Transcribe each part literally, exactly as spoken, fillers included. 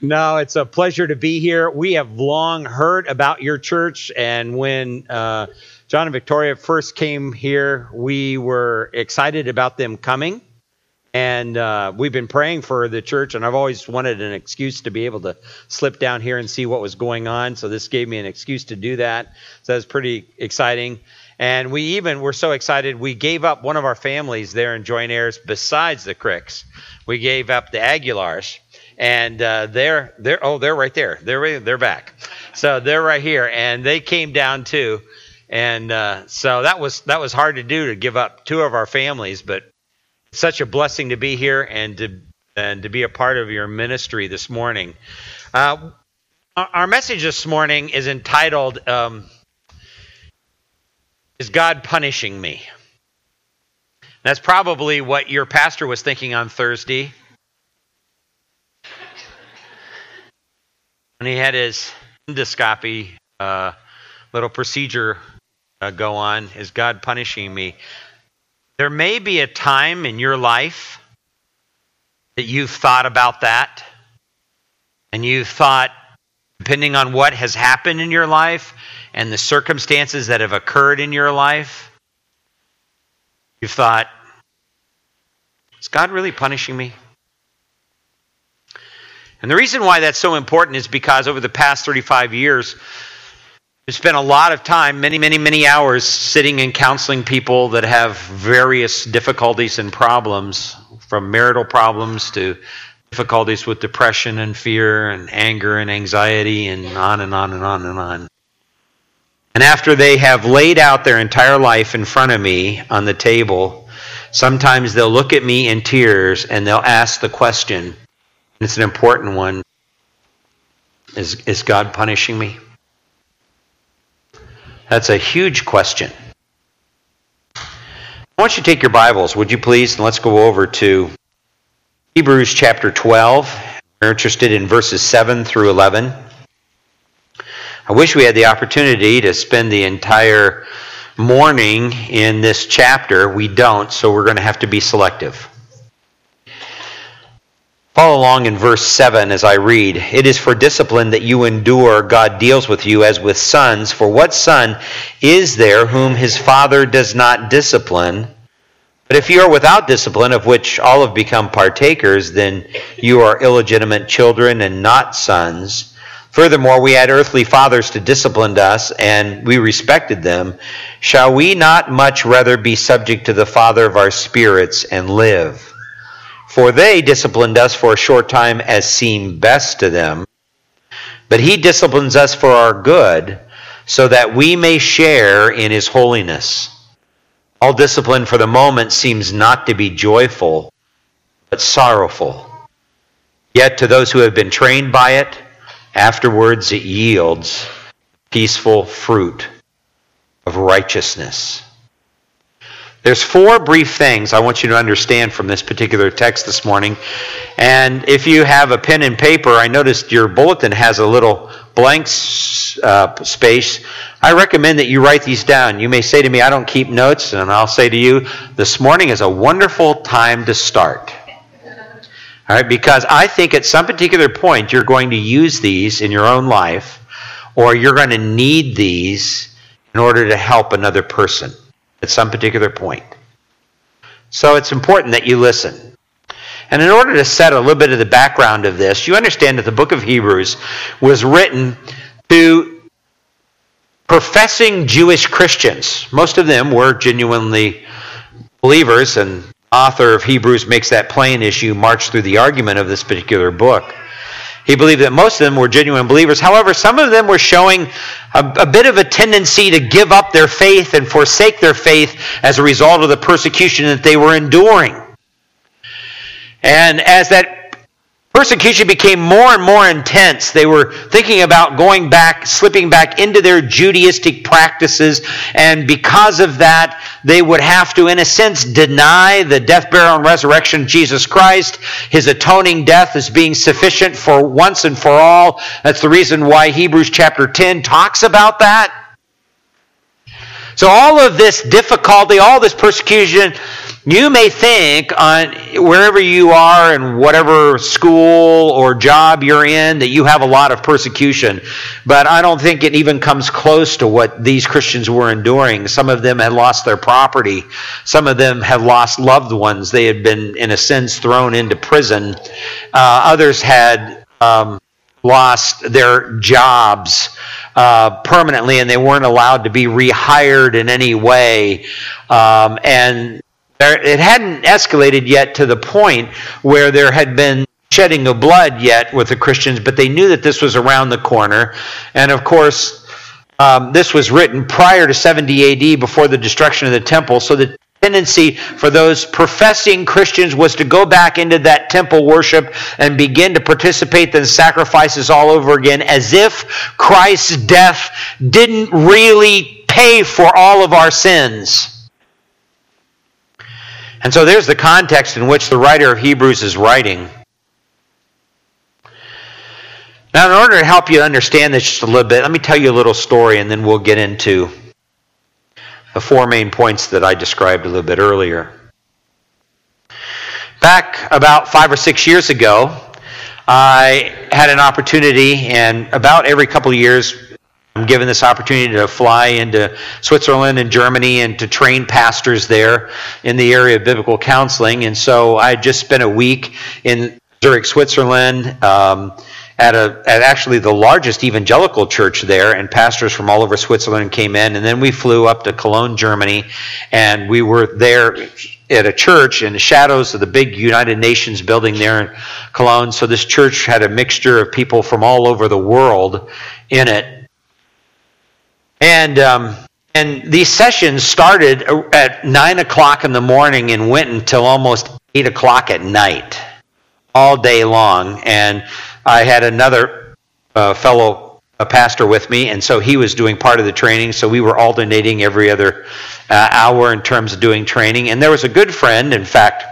No, it's a pleasure to be here. We have long heard about your church, and when uh, John and Victoria first came here, we were excited about them coming, and uh, we've been praying for the church, and I've always wanted an excuse to be able to slip down here and see what was going on, so this gave me an excuse to do that, so that's pretty exciting. And we even were so excited, we gave up one of our families there in Join Airs besides the Cricks. We gave up the Aguilars. And uh, they're they're oh they're right there they're they're back, so they're right here, and they came down too, and uh, so that was that was hard to do, to give up two of our families, but it's such a blessing to be here and to and to be a part of your ministry this morning. Uh, our message this morning is entitled um, "Is God Punishing Me?" That's probably what your pastor was thinking on Thursday, and he had his endoscopy uh, little procedure uh, go on. Is God punishing me? There may be a time in your life that you've thought about that, and you've thought, depending on what has happened in your life and the circumstances that have occurred in your life, you've thought, is God really punishing me? And the reason why that's so important is because over the past thirty-five years, I've spent a lot of time, many, many, many hours, sitting and counseling people that have various difficulties and problems, from marital problems to difficulties with depression and fear and anger and anxiety and on and on and on and on. And after they have laid out their entire life in front of me on the table, sometimes they'll look at me in tears and they'll ask the question, it's an important one, Is is God punishing me? That's a huge question. I want you to take your Bibles, would you please, and let's go over to Hebrews chapter twelve. We're interested in verses seven through eleven. I wish we had the opportunity to spend the entire morning in this chapter. We don't, so we're going to have to be selective. Follow along in verse seven as I read. It is for discipline that you endure. God deals with you as with sons. For what son is there whom his father does not discipline? But if you are without discipline, of which all have become partakers, then you are illegitimate children and not sons. Furthermore, we had earthly fathers to discipline us, and we respected them. Shall we not much rather be subject to the Father of our spirits and live? For they disciplined us for a short time as seemed best to them, but he disciplines us for our good, so that we may share in his holiness. All discipline for the moment seems not to be joyful, but sorrowful. Yet to those who have been trained by it, afterwards it yields peaceful fruit of righteousness. There's four brief things I want you to understand from this particular text this morning. And if you have a pen and paper, I noticed your bulletin has a little blank uh, space. I recommend that you write these down. You may say to me, I don't keep notes, and I'll say to you, this morning is a wonderful time to start. All right, because I think at some particular point you're going to use these in your own life, or you're going to need these in order to help another person at some particular point. So it's important that you listen. And in order to set a little bit of the background of this, you understand that the book of Hebrews was written to professing Jewish Christians. Most of them were genuinely believers, and the author of Hebrews makes that plain as you march through the argument of this particular book. He believed that most of them were genuine believers. However, some of them were showing a, a bit of a tendency to give up their faith and forsake their faith as a result of the persecution that they were enduring. And as that persecution became more and more intense, they were thinking about going back, slipping back into their Judaistic practices, and because of that, they would have to, in a sense, deny the death, burial, and resurrection of Jesus Christ, his atoning death as being sufficient for once and for all. That's the reason why Hebrews chapter ten talks about that. So all of this difficulty, all this persecution, you may think on wherever you are and whatever school or job you're in that you have a lot of persecution. But I don't think it even comes close to what these Christians were enduring. Some of them had lost their property. Some of them had lost loved ones. They had been, in a sense, thrown into prison. Uh, others had um, lost their jobs uh, permanently, and they weren't allowed to be rehired in any way. Um, and... It hadn't escalated yet to the point where there had been shedding of blood yet with the Christians, but they knew that this was around the corner. And of course, um, this was written prior to seventy A D, before the destruction of the temple, so the tendency for those professing Christians was to go back into that temple worship and begin to participate in sacrifices all over again, as if Christ's death didn't really pay for all of our sins. And so there's the context in which the writer of Hebrews is writing. Now, in order to help you understand this just a little bit, let me tell you a little story, and then we'll get into the four main points that I described a little bit earlier. Back about five or six years ago, I had an opportunity, and about every couple of years, I'm given this opportunity to fly into Switzerland and Germany and to train pastors there in the area of biblical counseling. And so I just spent a week in Zurich, Switzerland, um, at a at actually the largest evangelical church there, and pastors from all over Switzerland came in. And then we flew up to Cologne, Germany, and we were there at a church in the shadows of the big United Nations building there in Cologne. So this church had a mixture of people from all over the world in it. And um, and these sessions started at nine o'clock in the morning and went until almost eight o'clock at night, all day long. And I had another uh, fellow a pastor with me, and so he was doing part of the training. So we were alternating every other uh, hour in terms of doing training. And there was a good friend, in fact,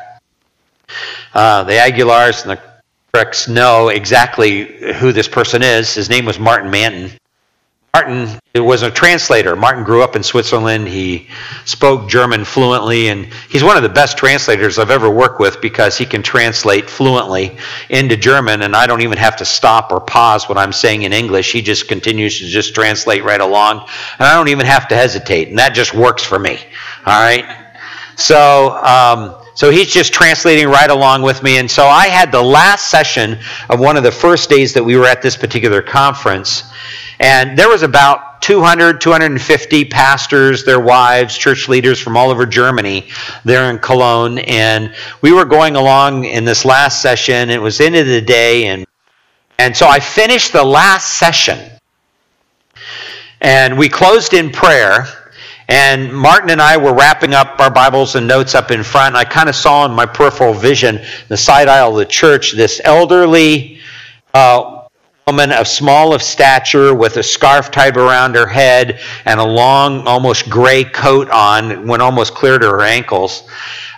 uh, the Aguilars and the Cricks know exactly who this person is. His name was Martin Manton. Martin was a translator. Martin grew up in Switzerland. He spoke German fluently, and he's one of the best translators I've ever worked with because he can translate fluently into German, and I don't even have to stop or pause what I'm saying in English. He just continues to just translate right along, and I don't even have to hesitate, and that just works for me. All right? So, um, so he's just translating right along with me, and so I had the last session of one of the first days that we were at this particular conference. And there was about two hundred, two hundred fifty pastors, their wives, church leaders from all over Germany there in Cologne. And we were going along in this last session. It was the end of the day. And, and so I finished the last session. And we closed in prayer. And Martin and I were wrapping up our Bibles and notes up in front. And I kind of saw in my peripheral vision, the side aisle of the church, this elderly uh woman of small of stature with a scarf tied around her head and a long, almost gray coat on, went almost clear to her ankles,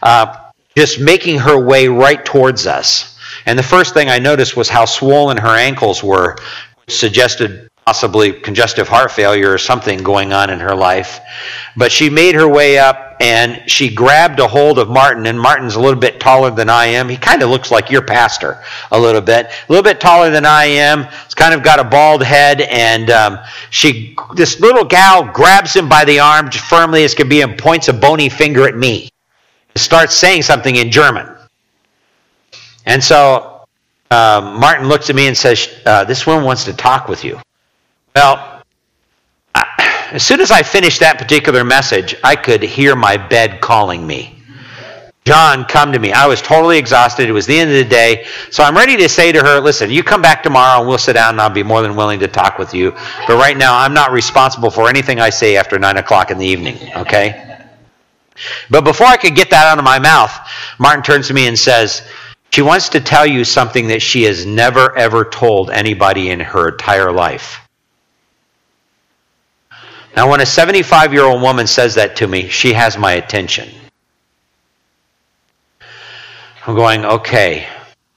uh, just making her way right towards us. And the first thing I noticed was how swollen her ankles were, which suggested possibly congestive heart failure or something going on in her life. But she made her way up, and she grabbed a hold of Martin, and Martin's a little bit taller than I am. He kind of looks like your pastor a little bit. A little bit taller than I am. He's kind of got a bald head, and um, she, this little gal grabs him by the arm firmly as can be and points a bony finger at me and starts saying something in German. And so uh, Martin looks at me and says, uh, this woman wants to talk with you. Well, I... As soon as I finished that particular message, I could hear my bed calling me. John, come to me. I was totally exhausted. It was the end of the day. So I'm ready to say to her, listen, you come back tomorrow and we'll sit down and I'll be more than willing to talk with you. But right now, I'm not responsible for anything I say after nine o'clock in the evening, okay? But before I could get that out of my mouth, Martin turns to me and says, she wants to tell you something that she has never, ever told anybody in her entire life. Now, when a seventy-five-year-old woman says that to me, she has my attention. I'm going, okay,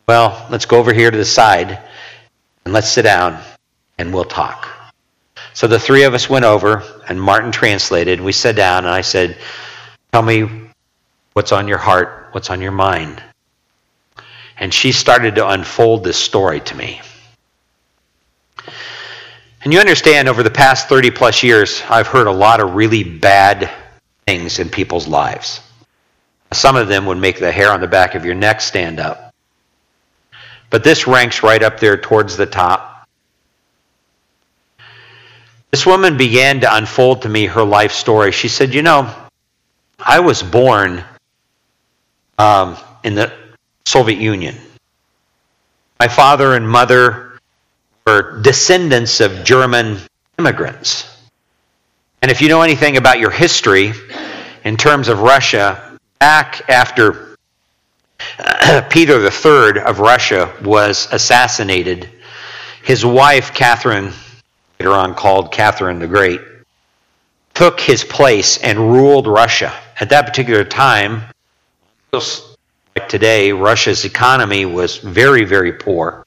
well, let's go over here to the side, and let's sit down, and we'll talk. So the three of us went over, and Martin translated. We sat down, and I said, tell me what's on your heart, what's on your mind. And she started to unfold this story to me. And you understand, over the past thirty-plus years, I've heard a lot of really bad things in people's lives. Some of them would make the hair on the back of your neck stand up. But this ranks right up there towards the top. This woman began to unfold to me her life story. She said, you know, I was born um, in the Soviet Union. My father and mother were descendants of German immigrants. And if you know anything about your history in terms of Russia, back after Peter the Third of Russia was assassinated, his wife, Catherine, later on called Catherine the Great, took his place and ruled Russia. At that particular time, just like today, Russia's economy was very, very poor.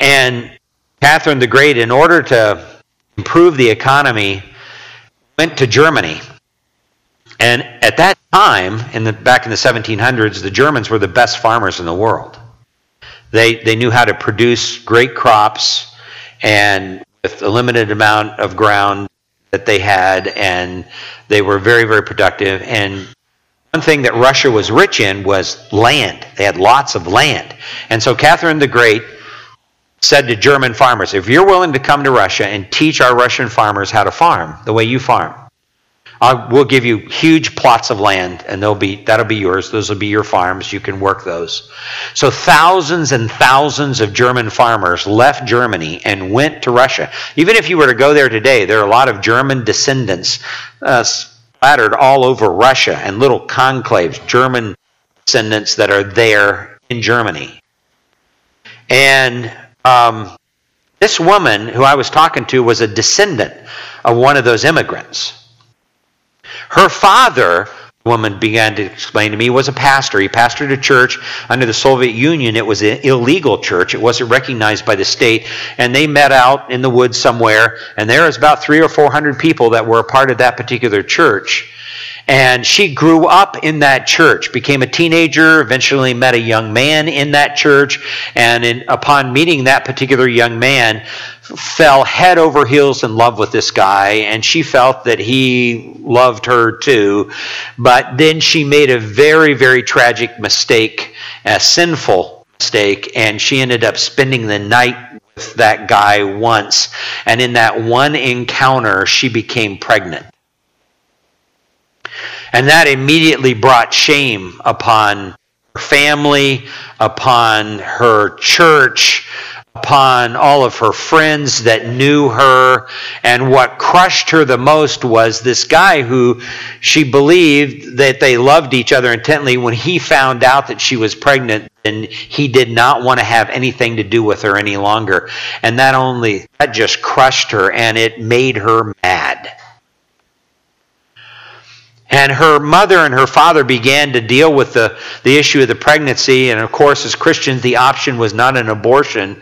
And Catherine the Great, in order to improve the economy, went to Germany. And at that time, in the, back in the seventeen hundreds, the Germans were the best farmers in the world. They they knew how to produce great crops, and with a limited amount of ground that they had, and they were very, very productive. And one thing that Russia was rich in was land. They had lots of land. And so Catherine the Great said to German farmers, if you're willing to come to Russia and teach our Russian farmers how to farm the way you farm, I will give you huge plots of land, and they'll be that'll be yours. Those will be your farms. You can work those. So thousands and thousands of German farmers left Germany and went to Russia. Even if you were to go there today, there are a lot of German descendants uh, splattered all over Russia, and little conclaves, German descendants that are there in Germany. And um, this woman who I was talking to was a descendant of one of those immigrants. Her father, the woman began to explain to me, was a pastor. He pastored a church under the Soviet Union. It was an illegal church. It wasn't recognized by the state. And they met out in the woods somewhere. And there was about three or four hundred people that were a part of that particular church. And she grew up in that church, became a teenager, eventually met a young man in that church. And in, upon meeting that particular young man, fell head over heels in love with this guy, and she felt that he loved her too. But then she made a very, very tragic mistake, a sinful mistake, and she ended up spending the night with that guy once. And in that one encounter, she became pregnant. And that immediately brought shame upon her family, upon her church, upon all of her friends that knew her. And what crushed her the most was this guy who she believed that they loved each other intently. When he found out that she was pregnant, and he did not want to have anything to do with her any longer. And that only, that just crushed her, and it made her mad. And her mother and her father began to deal with the, the issue of the pregnancy. And of course, as Christians, the option was not an abortion.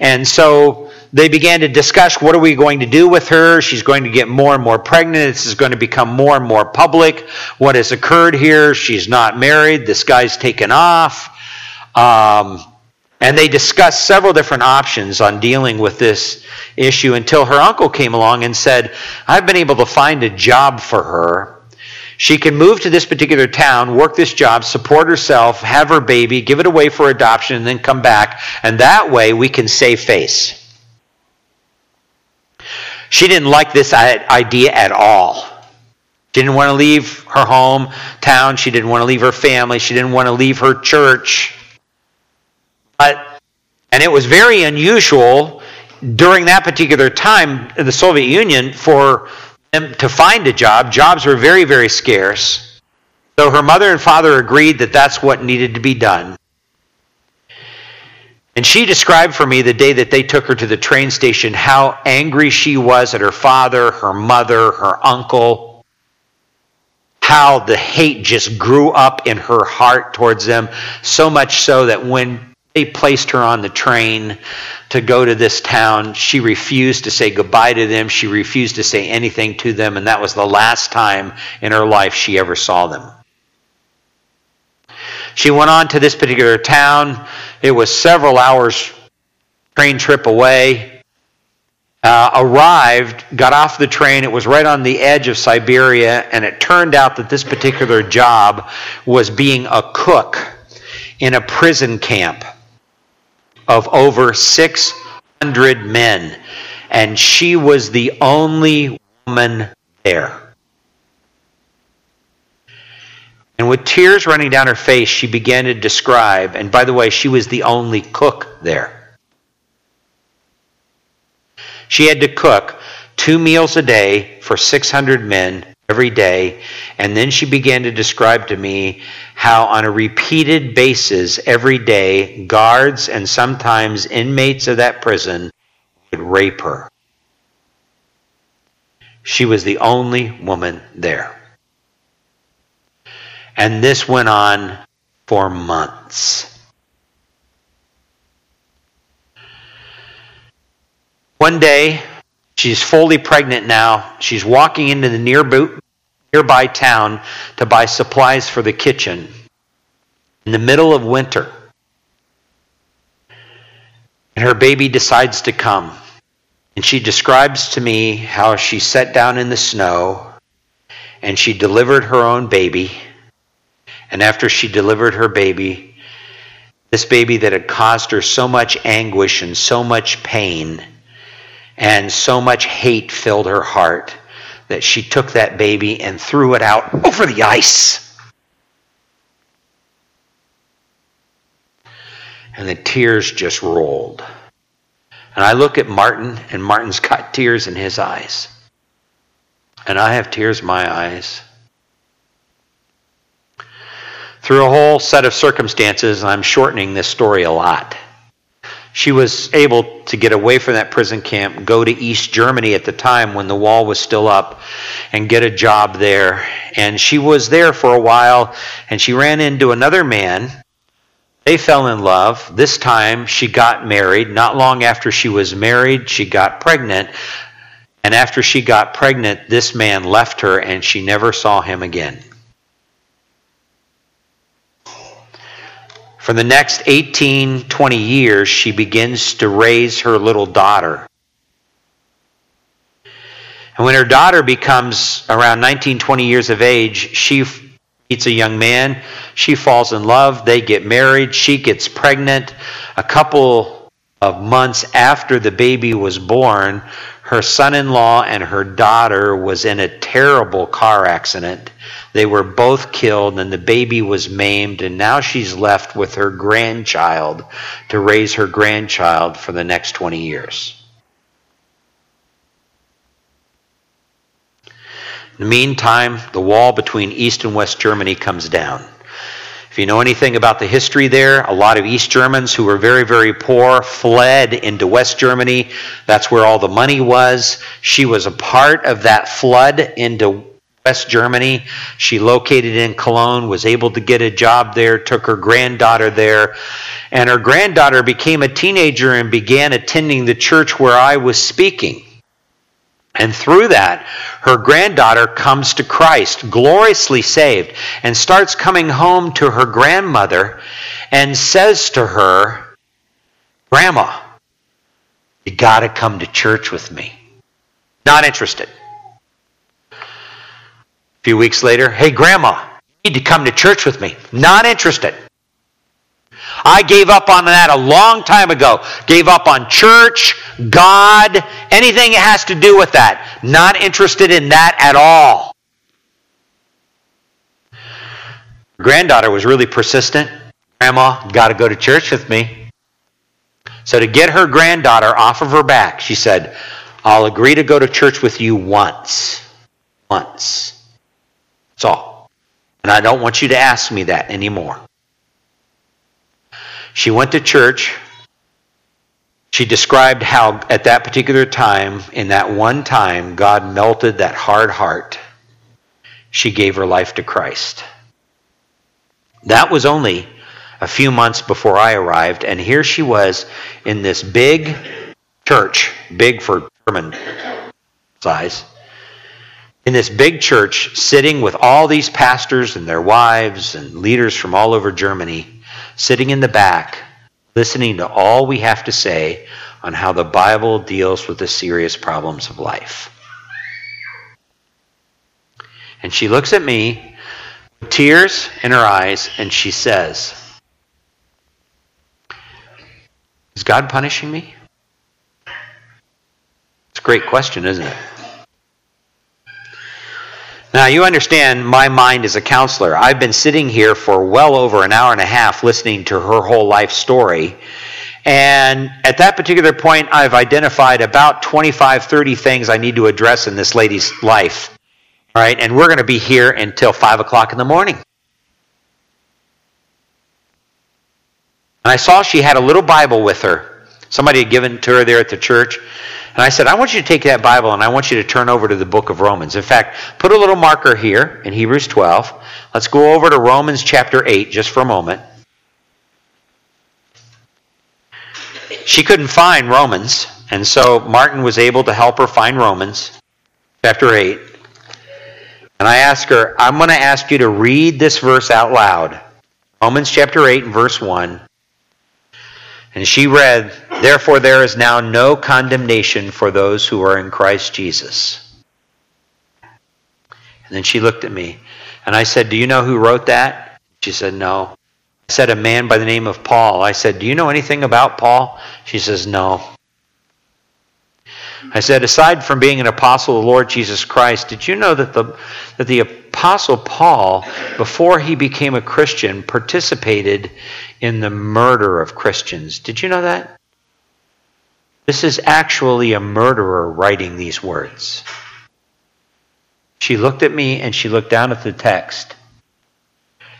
And so they began to discuss, what are we going to do with her? She's going to get more and more pregnant. This is going to become more and more public. What has occurred here? She's not married. This guy's taken off. Um, and they discussed several different options on dealing with this issue until her uncle came along and said, I've been able to find a job for her. She can move to this particular town, work this job, support herself, have her baby, give it away for adoption, and then come back. And that way we can save face. She didn't like this idea at all. She didn't want to leave her hometown. She didn't want to leave her family. She didn't want to leave her church. But, and it was very unusual during that particular time in the Soviet Union for And to find a job. Jobs were very, very scarce. So her mother and father agreed that that's what needed to be done. And she described for me the day that they took her to the train station how angry she was at her father, her mother, her uncle, how the hate just grew up in her heart towards them, so much so that when They placed her on the train to go to this town. She refused to say goodbye to them. She refused to say anything to them, and that was the last time in her life she ever saw them. She went on to this particular town. It was several hours train trip away. Uh, arrived, got off the train. It was right on the edge of Siberia, and it turned out that this particular job was being a cook in a prison camp of over six hundred men, and she was the only woman there. And with tears running down her face, she began to describe, and by the way, she was the only cook there. She had to cook two meals a day for six hundred men every day, and then she began to describe to me how on a repeated basis every day, guards and sometimes inmates of that prison would rape her. She was the only woman there. And this went on for months. One day, she's fully pregnant now. She's walking into the nearby, nearby town to buy supplies for the kitchen in the middle of winter. And her baby decides to come. And she describes to me how she sat down in the snow and she delivered her own baby. And after she delivered her baby, this baby that had caused her so much anguish and so much pain and so much hate filled her heart that she took that baby and threw it out over the ice. And the tears just rolled. And I look at Martin, and Martin's got tears in his eyes. And I have tears in my eyes. Through a whole set of circumstances, and I'm shortening this story a lot, she was able to get away from that prison camp, go to East Germany at the time when the wall was still up, and get a job there. And she was there for a while, and she ran into another man. They fell in love. This time she got married. Not long after she was married, she got pregnant. And after she got pregnant, this man left her, and she never saw him again. For the next eighteen, twenty years, she begins to raise her little daughter. And when her daughter becomes around nineteen, twenty years of age, she meets a young man. She falls in love. They get married. She gets pregnant. A couple of months after the baby was born, her son-in-law and her daughter was in a terrible car accident. They were both killed, and the baby was maimed, and now she's left with her grandchild to raise her grandchild for the next twenty years. In the meantime, the wall between East and West Germany comes down. If you know anything about the history there, a lot of East Germans who were very, very poor fled into West Germany. That's where all the money was. She was a part of that flood into West Germany. She located in Cologne, was able to get a job there, took her granddaughter there, and her granddaughter became a teenager and began attending the church where I was speaking. And through that, her granddaughter comes to Christ, gloriously saved, and starts coming home to her grandmother and says to her, "Grandma, you got to come to church with me." Not interested. A few weeks later, "Hey, Grandma, you need to come to church with me." Not interested. I gave up on that a long time ago. Gave up on church, God, anything that has to do with that. Not interested in that at all. Granddaughter was really persistent. "Grandma, got to go to church with me." So to get her granddaughter off of her back, she said, "I'll agree to go to church with you once. Once. That's all. And I don't want you to ask me that anymore." She went to church. She described how at that particular time, in that one time, God melted that hard heart. She gave her life to Christ. That was only a few months before I arrived, and here she was in this big church, big for German size, in this big church, sitting with all these pastors and their wives and leaders from all over Germany, sitting in the back, listening to all we have to say on how the Bible deals with the serious problems of life. And she looks at me, tears in her eyes, and she says, "Is God punishing me?" It's a great question, isn't it? Now, you understand, my mind is a counselor. I've been sitting here for well over an hour and a half listening to her whole life story. And at that particular point, I've identified about twenty-five, thirty things I need to address in this lady's life. All right, and we're going to be here until five o'clock in the morning. And I saw she had a little Bible with her. Somebody had given to her there at the church. And I said, I want you to take that Bible and I want you to turn over to the book of Romans. In fact, put a little marker here in Hebrews twelve. Let's go over to Romans chapter eight just for a moment. She couldn't find Romans, and so Martin was able to help her find Romans chapter eight. And I ask her, I'm going to ask you to read this verse out loud. Romans chapter eight and verse one. And she read, "Therefore there is now no condemnation for those who are in Christ Jesus." And then she looked at me. And I said, "Do you know who wrote that?" She said, "No." I said, "A man by the name of Paul." I said, "Do you know anything about Paul?" She says, "No." I said, "Aside from being an apostle of the Lord Jesus Christ, did you know that the that the apostle Paul, before he became a Christian, participated in the murder of Christians? Did you know that? This is actually a murderer writing these words." She looked at me and she looked down at the text.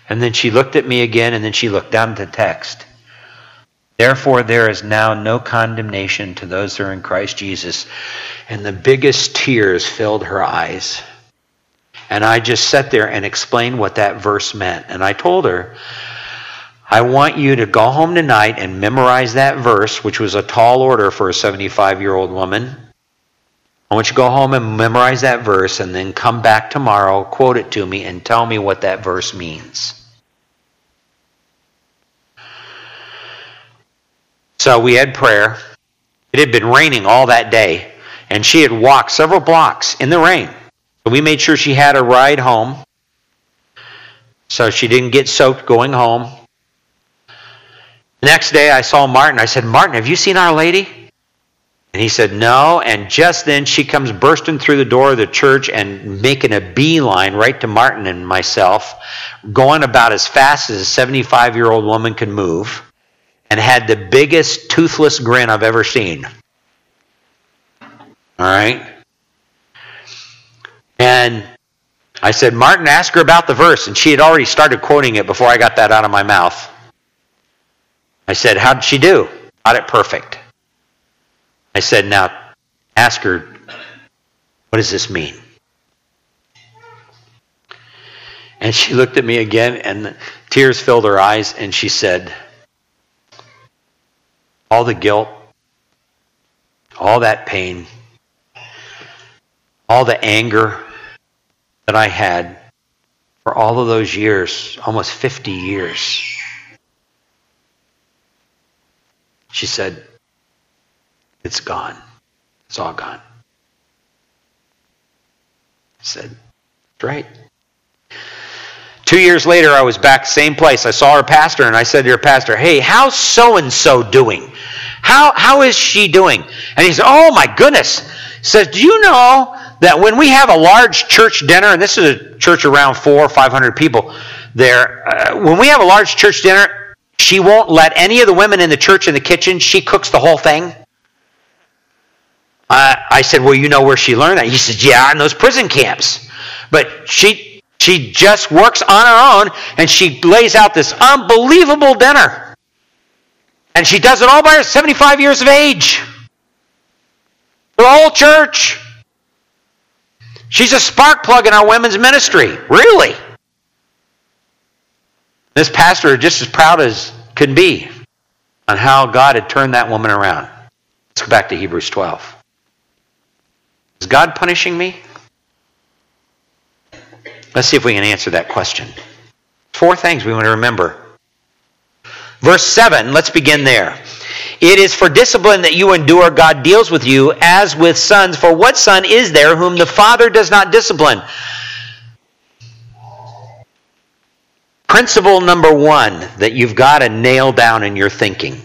And then she looked at me again and then she looked down at the text. "Therefore, there is now no condemnation to those who are in Christ Jesus." And the biggest tears filled her eyes. And I just sat there and explained what that verse meant. And I told her, I want you to go home tonight and memorize that verse, which was a tall order for a seventy-five-year-old woman. I want you to go home and memorize that verse and then come back tomorrow, quote it to me, and tell me what that verse means. So we had prayer. It had been raining all that day, and she had walked several blocks in the rain. So we made sure she had a ride home so she didn't get soaked going home. The next day I saw Martin. I said, "Martin, have you seen Our Lady?" And he said, "No." And just then she comes bursting through the door of the church and making a beeline right to Martin and myself, going about as fast as a seventy-five-year-old woman could move. And had the biggest toothless grin I've ever seen. All right? And I said, "Martin, ask her about the verse." And she had already started quoting it before I got that out of my mouth. I said, "How did she do?" "Got it perfect." I said, "Now ask her, what does this mean?" And she looked at me again, and tears filled her eyes, and she said, all the guilt, all that pain, all the anger that I had for all of those years, almost fifty years. She said, "It's gone. It's all gone." I said, "That's right." Two years later, I was back, same place. I saw her pastor, and I said to her pastor, "Hey, how's so-and-so doing? How How is she doing?" And he said, "Oh, my goodness." He says, "Do you know that when we have a large church dinner," and this is a church around four or five hundred people there, uh, when we have a large church dinner, she won't let any of the women in the church in the kitchen. She cooks the whole thing. Uh, I said, "Well, you know where she learned that?" He said, "Yeah, in those prison camps. But she... She just works on her own, and she lays out this unbelievable dinner. And she does it all by her seventy-five years of age. The whole church. She's a spark plug in our women's ministry." Really? This pastor was just as proud as could be on how God had turned that woman around. Let's go back to Hebrews twelve. Is God punishing me? Let's see if we can answer that question. Four things we want to remember. Verse seven, let's begin there. It is for discipline that you endure. God deals with you as with sons. For what son is there whom the father does not discipline? Principle number one that you've got to nail down in your thinking.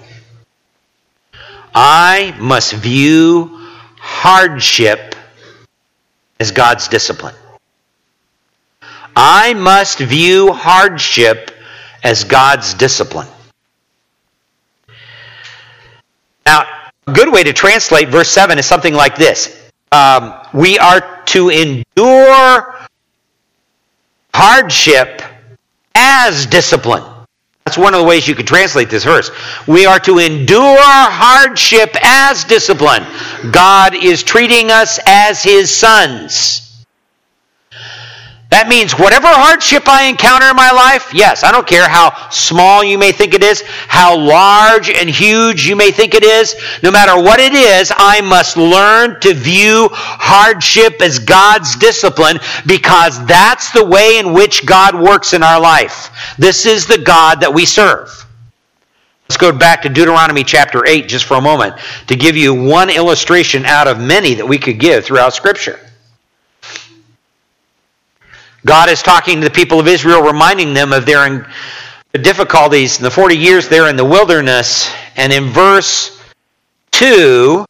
I must view hardship as God's discipline. I must view hardship as God's discipline. Now, a good way to translate verse seven is something like this. Um, we are to endure hardship as discipline. That's one of the ways you could translate this verse. We are to endure hardship as discipline. God is treating us as his sons. That means whatever hardship I encounter in my life, yes, I don't care how small you may think it is, how large and huge you may think it is, no matter what it is, I must learn to view hardship as God's discipline, because that's the way in which God works in our life. This is the God that we serve. Let's go back to Deuteronomy chapter eight just for a moment to give you one illustration out of many that we could give throughout Scripture. God is talking to the people of Israel, reminding them of their difficulties in the forty years there in the wilderness. And in verse two,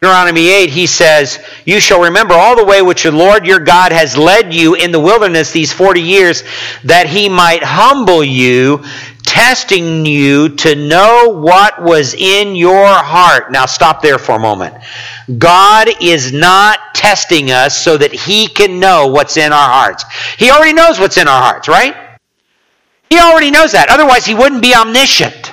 Deuteronomy eight, he says, "You shall remember all the way which the Lord your God has led you in the wilderness these forty years, that he might humble you, testing you to know what was in your heart." Now stop there for a moment. God is not testing us so that he can know what's in our hearts. He already knows what's in our hearts, right? He already knows that. Otherwise, he wouldn't be omniscient.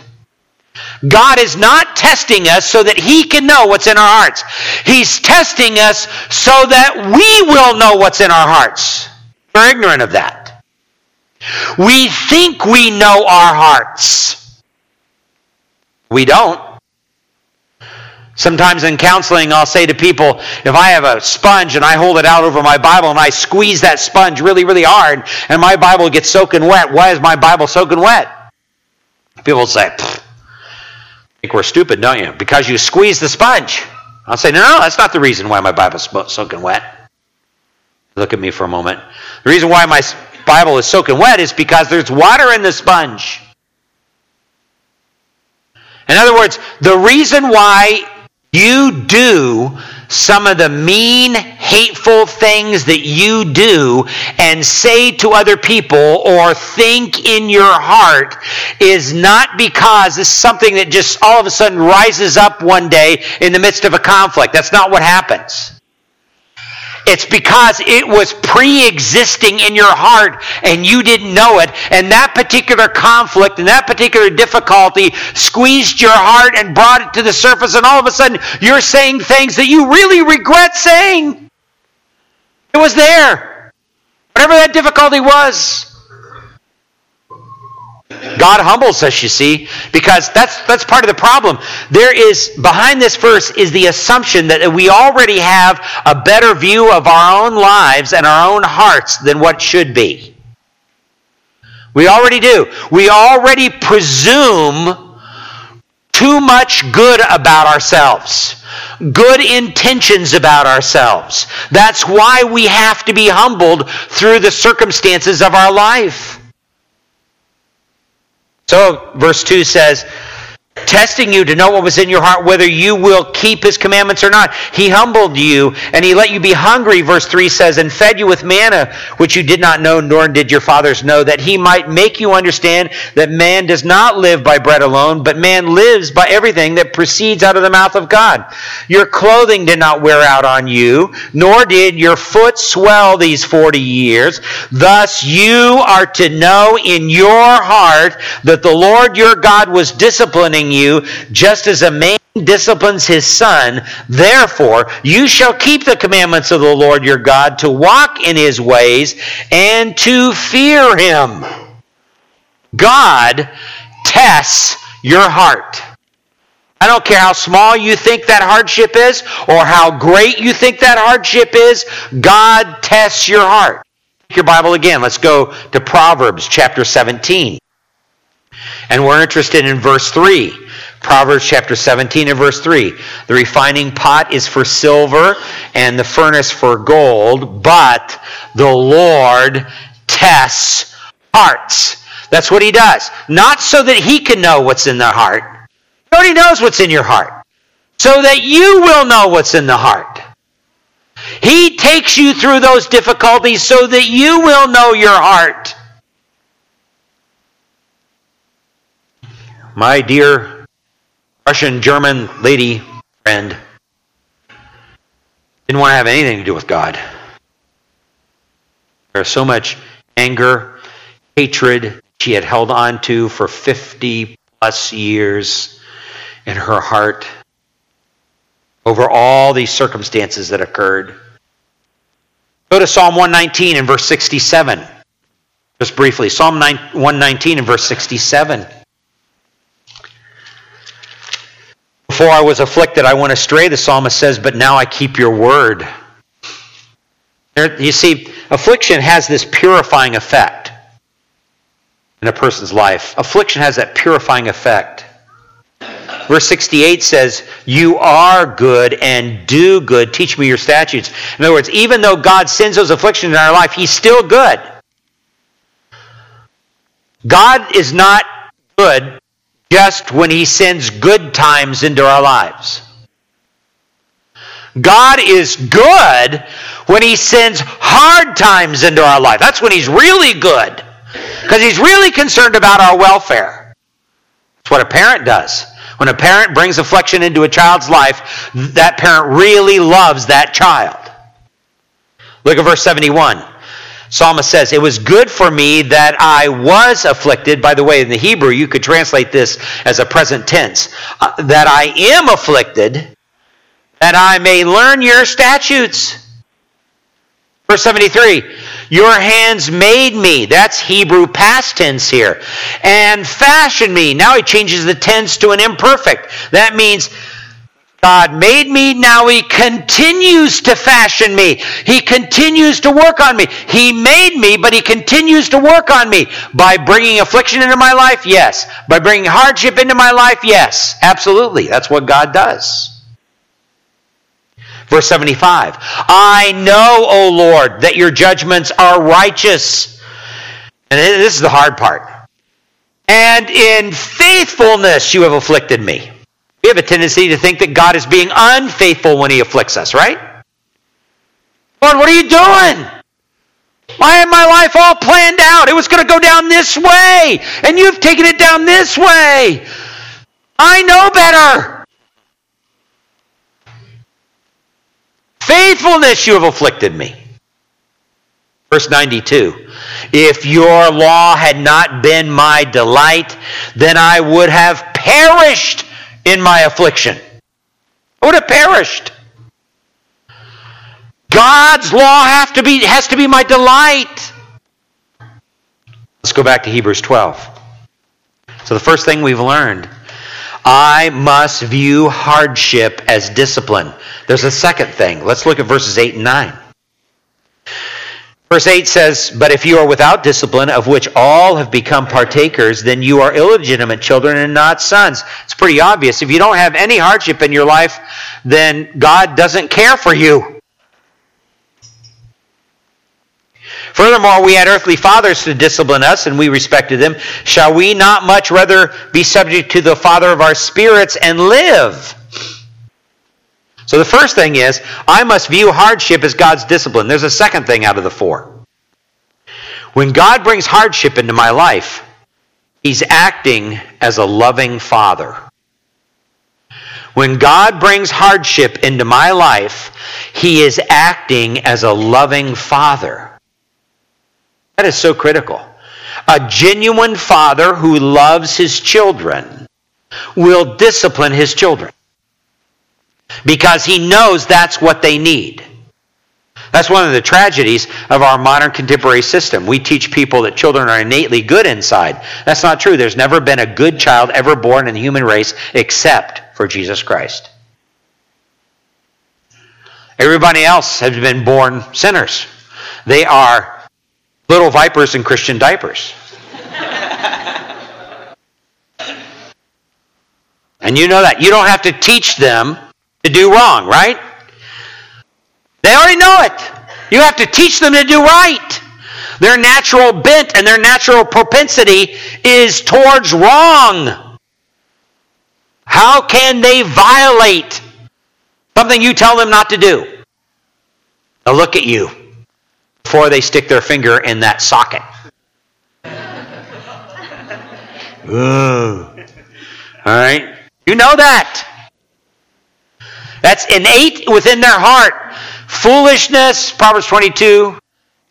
God is not testing us so that he can know what's in our hearts. He's testing us so that we will know what's in our hearts. We're ignorant of that. We think we know our hearts. We don't. Sometimes in counseling, I'll say to people, if I have a sponge and I hold it out over my Bible and I squeeze that sponge really, really hard and my Bible gets soaking wet, why is my Bible soaking wet? People say, "I think we're stupid, don't you? Because you squeeze the sponge." I'll say, no, no, that's not the reason why my Bible's soaking wet. Look at me for a moment. The reason why my Bible is soaking wet is because there's water in the sponge. In other words, the reason why you do some of the mean, hateful things that you do and say to other people or think in your heart is not because it's something that just all of a sudden rises up one day in the midst of a conflict. That's not what happens. It's because it was pre-existing in your heart and you didn't know it. And that particular conflict and that particular difficulty squeezed your heart and brought it to the surface. And all of a sudden, you're saying things that you really regret saying. It was there. Whatever that difficulty was. God humbles us, you see, because that's that's part of the problem. There is, behind this verse, is the assumption that we already have a better view of our own lives and our own hearts than what should be. We already do. We already presume too much good about ourselves, good intentions about ourselves. That's why we have to be humbled through the circumstances of our life. So, verse two says, testing you to know what was in your heart, whether you will keep his commandments or not. He humbled you, and he let you be hungry, verse three says, and fed you with manna, which you did not know, nor did your fathers know, that he might make you understand that man does not live by bread alone, but man lives by everything that proceeds out of the mouth of God. Your clothing did not wear out on you, nor did your foot swell these forty years. Thus you are to know in your heart that the Lord your God was disciplining you, just as a man disciplines his son. Therefore, you shall keep the commandments of the Lord your God, to walk in his ways and to fear him. God tests your heart. I don't care how small you think that hardship is or how great you think that hardship is. God tests your heart. Your Bible again. Let's go to Proverbs chapter seventeen. And we're interested in verse three. Proverbs chapter seventeen and verse three. The refining pot is for silver and the furnace for gold, but the Lord tests hearts. That's what he does. Not so that he can know what's in the heart. He already knows what's in your heart. So that you will know what's in the heart. He takes you through those difficulties so that you will know your heart. My dear Russian German lady friend didn't want to have anything to do with God. There was so much anger, hatred she had held on to for fifty plus years in her heart over all these circumstances that occurred. Go to Psalm one nineteen and verse sixty-seven. Just briefly, Psalm one nineteen and verse sixty-seven. Before I was afflicted, I went astray, the psalmist says, but now I keep your word. There, you see, affliction has this purifying effect in a person's life. Affliction has that purifying effect. Verse sixty-eight says, you are good and do good. Teach me your statutes. In other words, even though God sends those afflictions in our life, he's still good. God is not good just when he sends good times into our lives. God is good when he sends hard times into our life. That's when he's really good, because he's really concerned about our welfare. That's what a parent does. When a parent brings affliction into a child's life, that parent really loves that child. Look at verse seventy-one. Psalmist says, it was good for me that I was afflicted. By the way, in the Hebrew, you could translate this as a present tense. Uh, that I am afflicted, that I may learn your statutes. Verse seventy-three, your hands made me. That's Hebrew past tense here. And fashioned me. Now he changes the tense to an imperfect. That means God made me. Now he continues to fashion me. He continues to work on me. He made me, but he continues to work on me. By bringing affliction into my life? Yes. By bringing hardship into my life? Yes. Absolutely. That's what God does. Verse seventy-five, I know, O Lord, that your judgments are righteous. And this is the hard part. And in faithfulness you have afflicted me. We have a tendency to think that God is being unfaithful when he afflicts us, right? Lord, what are you doing? I had my life all planned out. It was going to go down this way. And you've taken it down this way. I know better. Faithfulness you have afflicted me. Verse ninety-two. If your law had not been my delight, then I would have perished in my affliction. I would have perished. God's law have to be, has to be my delight. Let's go back to Hebrews twelve. So the first thing we've learned, I must view hardship as discipline. There's a second thing. Let's look at verses eight and nine. Verse eight says, but if you are without discipline, of which all have become partakers, then you are illegitimate children and not sons. It's pretty obvious. If you don't have any hardship in your life, then God doesn't care for you. Furthermore, we had earthly fathers to discipline us, and we respected them. Shall we not much rather be subject to the Father of our spirits and live? So the first thing is, I must view hardship as God's discipline. There's a second thing out of the four. When God brings hardship into my life, he's acting as a loving father. When God brings hardship into my life, he is acting as a loving father. That is so critical. A genuine father who loves his children will discipline his children because he knows that's what they need. That's one of the tragedies of our modern contemporary system. We teach people that children are innately good inside. That's not true. There's never been a good child ever born in the human race except for Jesus Christ. Everybody else has been born sinners. They are little vipers in Christian diapers. And you know that. You don't have to teach them to do wrong, right? They already know it. You have to teach them to do right. Their natural bent and their natural propensity is towards wrong. How can they violate something you tell them not to do? Now look at you before they stick their finger in that socket. Ooh. All right? You know that. That's innate within their heart. Foolishness, Proverbs twenty-two,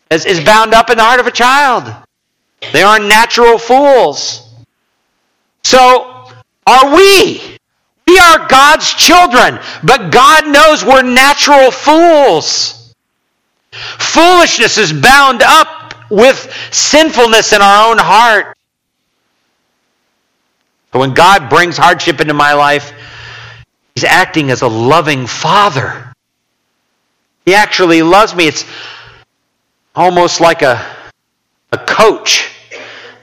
is, is bound up in the heart of a child. They are natural fools. So are we. We are God's children, but God knows we're natural fools. Foolishness is bound up with sinfulness in our own heart. But when God brings hardship into my life, He's acting as a loving Father. He actually loves me. It's almost like a, a coach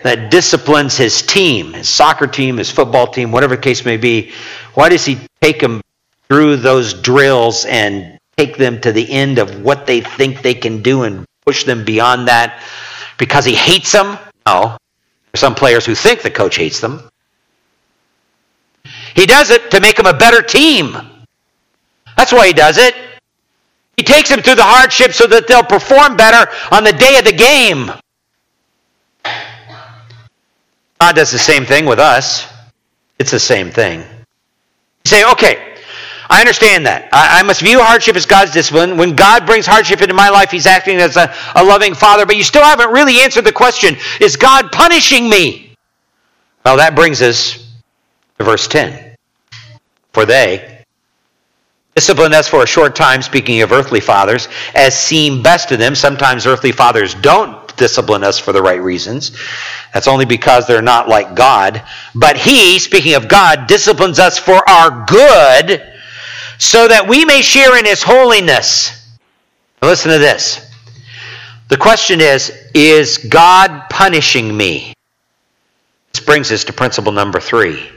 that disciplines his team, his soccer team, his football team, whatever the case may be. Why does He take them through those drills and take them to the end of what they think they can do and push them beyond that? Because He hates them? No. There's some players who think the coach hates them. He does it to make them a better team. That's why He does it. He takes them through the hardship so that they'll perform better on the day of the game. God does the same thing with us. It's the same thing. You say, okay, I understand that. I, I must view hardship as God's discipline. When God brings hardship into my life, He's acting as a, a loving Father. But you still haven't really answered the question, is God punishing me? Well, that brings us to verse ten. For they discipline us for a short time, speaking of earthly fathers, as seem best to them. Sometimes earthly fathers don't discipline us for the right reasons. That's only because they're not like God. But He, speaking of God, disciplines us for our good, so that we may share in His holiness. Now listen to this. The question is, is God punishing me? This brings us to principle number three.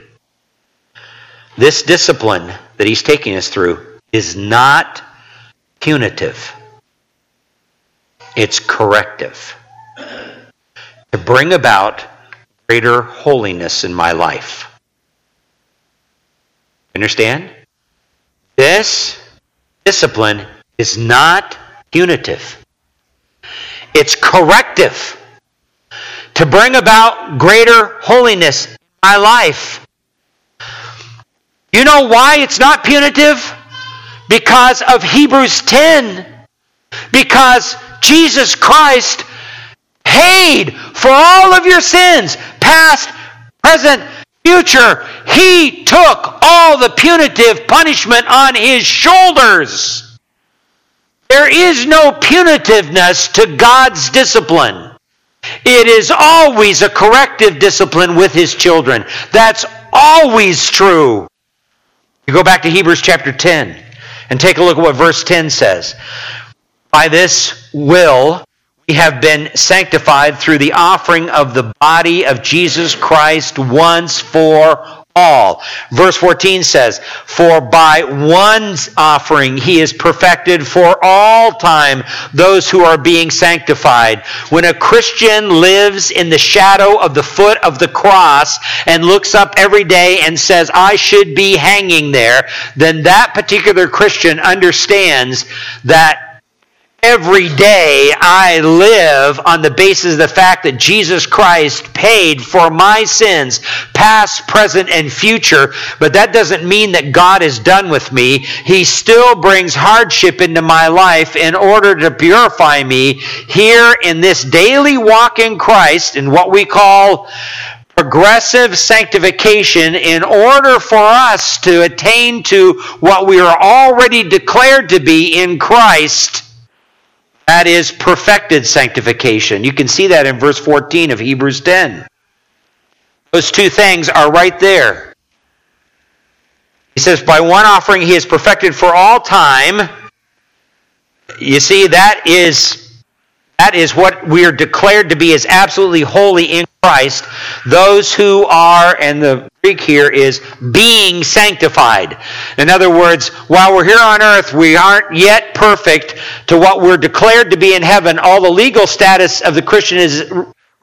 This discipline that He's taking us through is not punitive. It's corrective. To bring about greater holiness in my life. Understand? This discipline is not punitive. It's corrective. To bring about greater holiness in my life. You know why it's not punitive? Because of Hebrews ten. Because Jesus Christ paid for all of your sins, past, present, future. He took all the punitive punishment on His shoulders. There is no punitiveness to God's discipline. It is always a corrective discipline with His children. That's always true. You go back to Hebrews chapter ten and take a look at what verse ten says. By this will we have been sanctified through the offering of the body of Jesus Christ once for all. Verse fourteen says, for by one's offering He is perfected for all time those who are being sanctified. When a Christian lives in the shadow of the foot of the cross and looks up every day and says, I should be hanging there, then that particular Christian understands that every day I live on the basis of the fact that Jesus Christ paid for my sins, past, present, and future. But that doesn't mean that God is done with me. He still brings hardship into my life in order to purify me here in this daily walk in Christ, in what we call progressive sanctification, in order for us to attain to what we are already declared to be in Christ. That is perfected sanctification. You can see that in verse fourteen of Hebrews ten. Those two things are right there. He says, by one offering he is perfected for all time. You see, that is, that is what we are declared to be as absolutely holy in Christ. Those who are, and the Greek here is being sanctified. In other words, while we're here on earth, we aren't yet perfect to what we're declared to be in heaven. All the legal status of the Christian is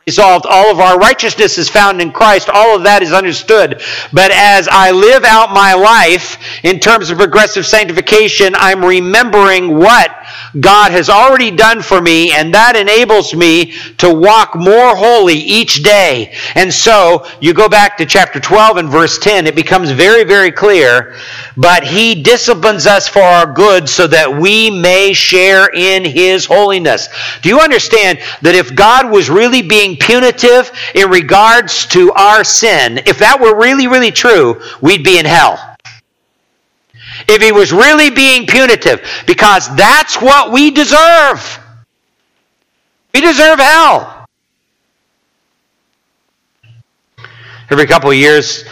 resolved. All of our righteousness is found in Christ. All of that is understood. But as I live out my life in terms of progressive sanctification, I'm remembering what God has already done for me, and that enables me to walk more holy each day. And so, you go back to chapter twelve and verse ten, it becomes very, very clear, but he disciplines us for our good so that we may share in his holiness. Do you understand that if God was really being punitive in regards to our sin, if that were really, really true, we'd be in hell. If he was really being punitive, because that's what we deserve. We deserve hell. Every couple of years,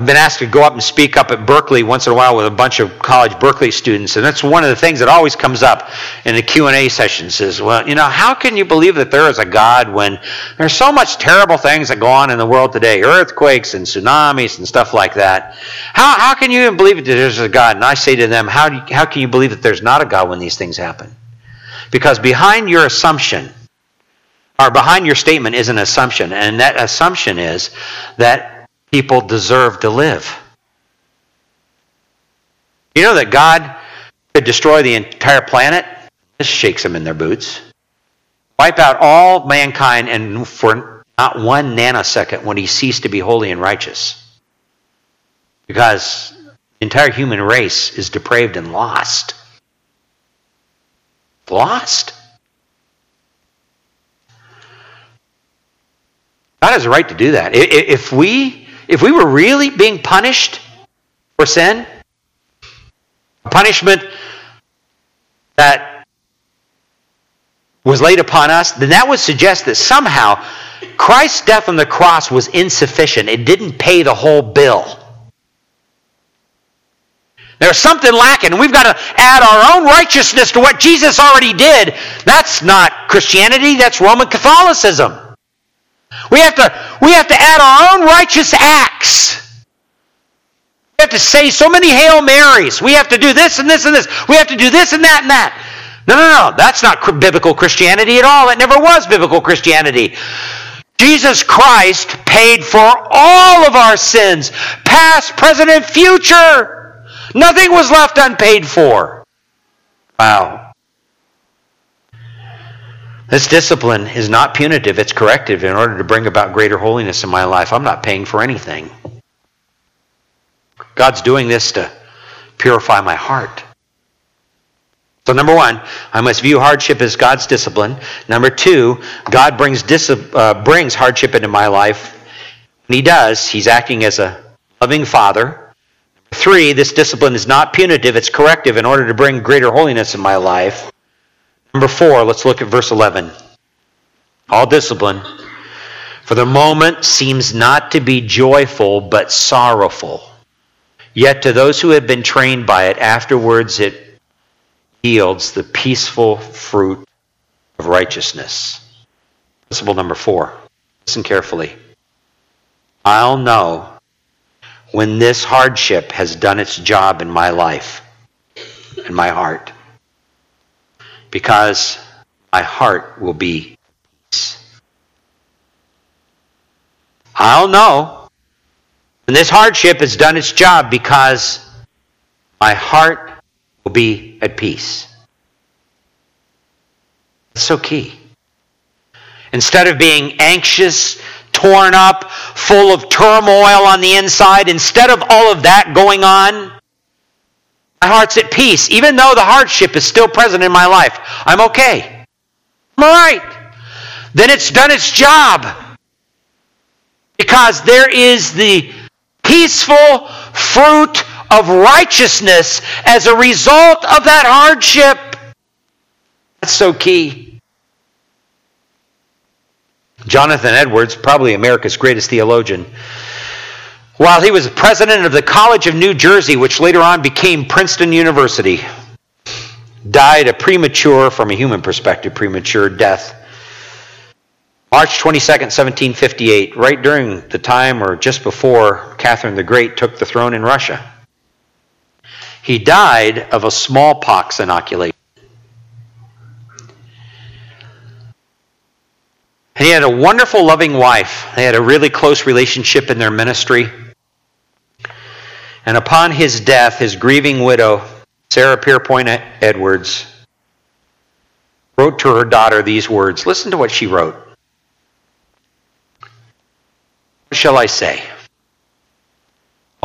I've been asked to go up and speak up at Berkeley once in a while with a bunch of college Berkeley students, and that's one of the things that always comes up in the Q and A sessions is, well, you know, how can you believe that there is a God when there's so much terrible things that go on in the world today, earthquakes and tsunamis and stuff like that? How how can you even believe that there's a God? And I say to them, how do you, how can you believe that there's not a God when these things happen? Because behind your assumption, or behind your statement is an assumption, and that assumption is that people deserve to live. You know that God could destroy the entire planet? This shakes them in their boots. Wipe out all mankind, and for not one nanosecond would he cease to be holy and righteous. Because the entire human race is depraved and lost. Lost. God has a right to do that. If we... If we were really being punished for sin, a punishment that was laid upon us, then that would suggest that somehow Christ's death on the cross was insufficient. It didn't pay the whole bill. There's something lacking. We've got to add our own righteousness to what Jesus already did. That's not Christianity. That's Roman Catholicism. We have to, we have to add our own righteous acts. We have to say so many Hail Marys. We have to do this and this and this. We have to do this and that and that. No, no, no. That's not biblical Christianity at all. It never was biblical Christianity. Jesus Christ paid for all of our sins, past, present, and future. Nothing was left unpaid for. Wow. This discipline is not punitive, it's corrective in order to bring about greater holiness in my life. I'm not paying for anything. God's doing this to purify my heart. So number one, I must view hardship as God's discipline. Number two, God brings dis- uh, brings hardship into my life. When he does, he's acting as a loving father. Number three, this discipline is not punitive, it's corrective in order to bring greater holiness in my life. Number four, let's look at verse eleven. All discipline, for the moment, seems not to be joyful, but sorrowful. Yet to those who have been trained by it, afterwards it yields the peaceful fruit of righteousness. Principle number four. Listen carefully. I'll know when this hardship has done its job in my life, in my heart. Because my heart will be peace. I'll know when this hardship has done its job because my heart will be at peace. That's so key. Instead of being anxious, torn up, full of turmoil on the inside, instead of all of that going on, my heart's at peace. Even though the hardship is still present in my life, I'm okay. I'm all right. Then it's done its job. Because there is the peaceful fruit of righteousness as a result of that hardship. That's so key. Jonathan Edwards, probably America's greatest theologian, while he was president of the College of New Jersey, which later on became Princeton University, died a premature, from a human perspective, premature death. March twenty-second, seventeen fifty-eight, right during the time or just before Catherine the Great took the throne in Russia. He died of a smallpox inoculation. And he had a wonderful, loving wife. They had a really close relationship in their ministry. And upon his death, his grieving widow, Sarah Pierpoint Edwards, wrote to her daughter these words. Listen to what she wrote. What shall I say?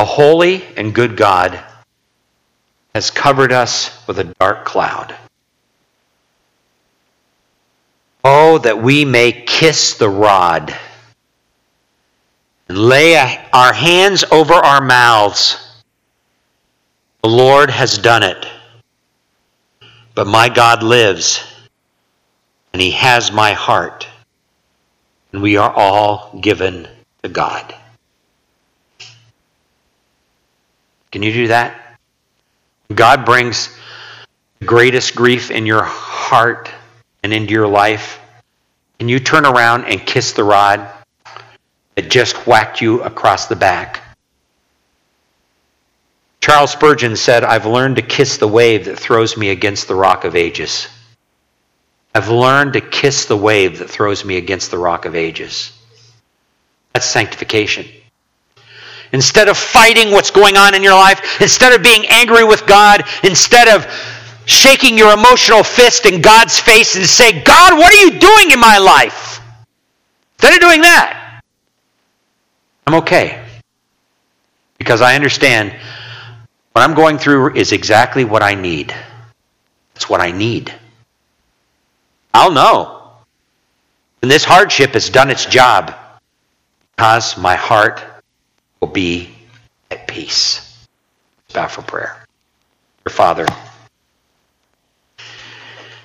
A holy and good God has covered us with a dark cloud. Oh, that we may kiss the rod and lay our hands over our mouths. The Lord has done it, but my God lives, and he has my heart, and we are all given to God. Can you do that? God brings the greatest grief in your heart and into your life. Can you turn around and kiss the rod that just whacked you across the back? Charles Spurgeon said, I've learned to kiss the wave that throws me against the rock of ages. I've learned to kiss the wave that throws me against the rock of ages. That's sanctification. Instead of fighting what's going on in your life, instead of being angry with God, instead of shaking your emotional fist in God's face and say, God, what are you doing in my life? Instead of doing that, I'm okay. Because I understand what I'm going through is exactly what I need. That's what I need. I'll know. And this hardship has done its job because my heart will be at peace. Let's bow for prayer. Dear Father,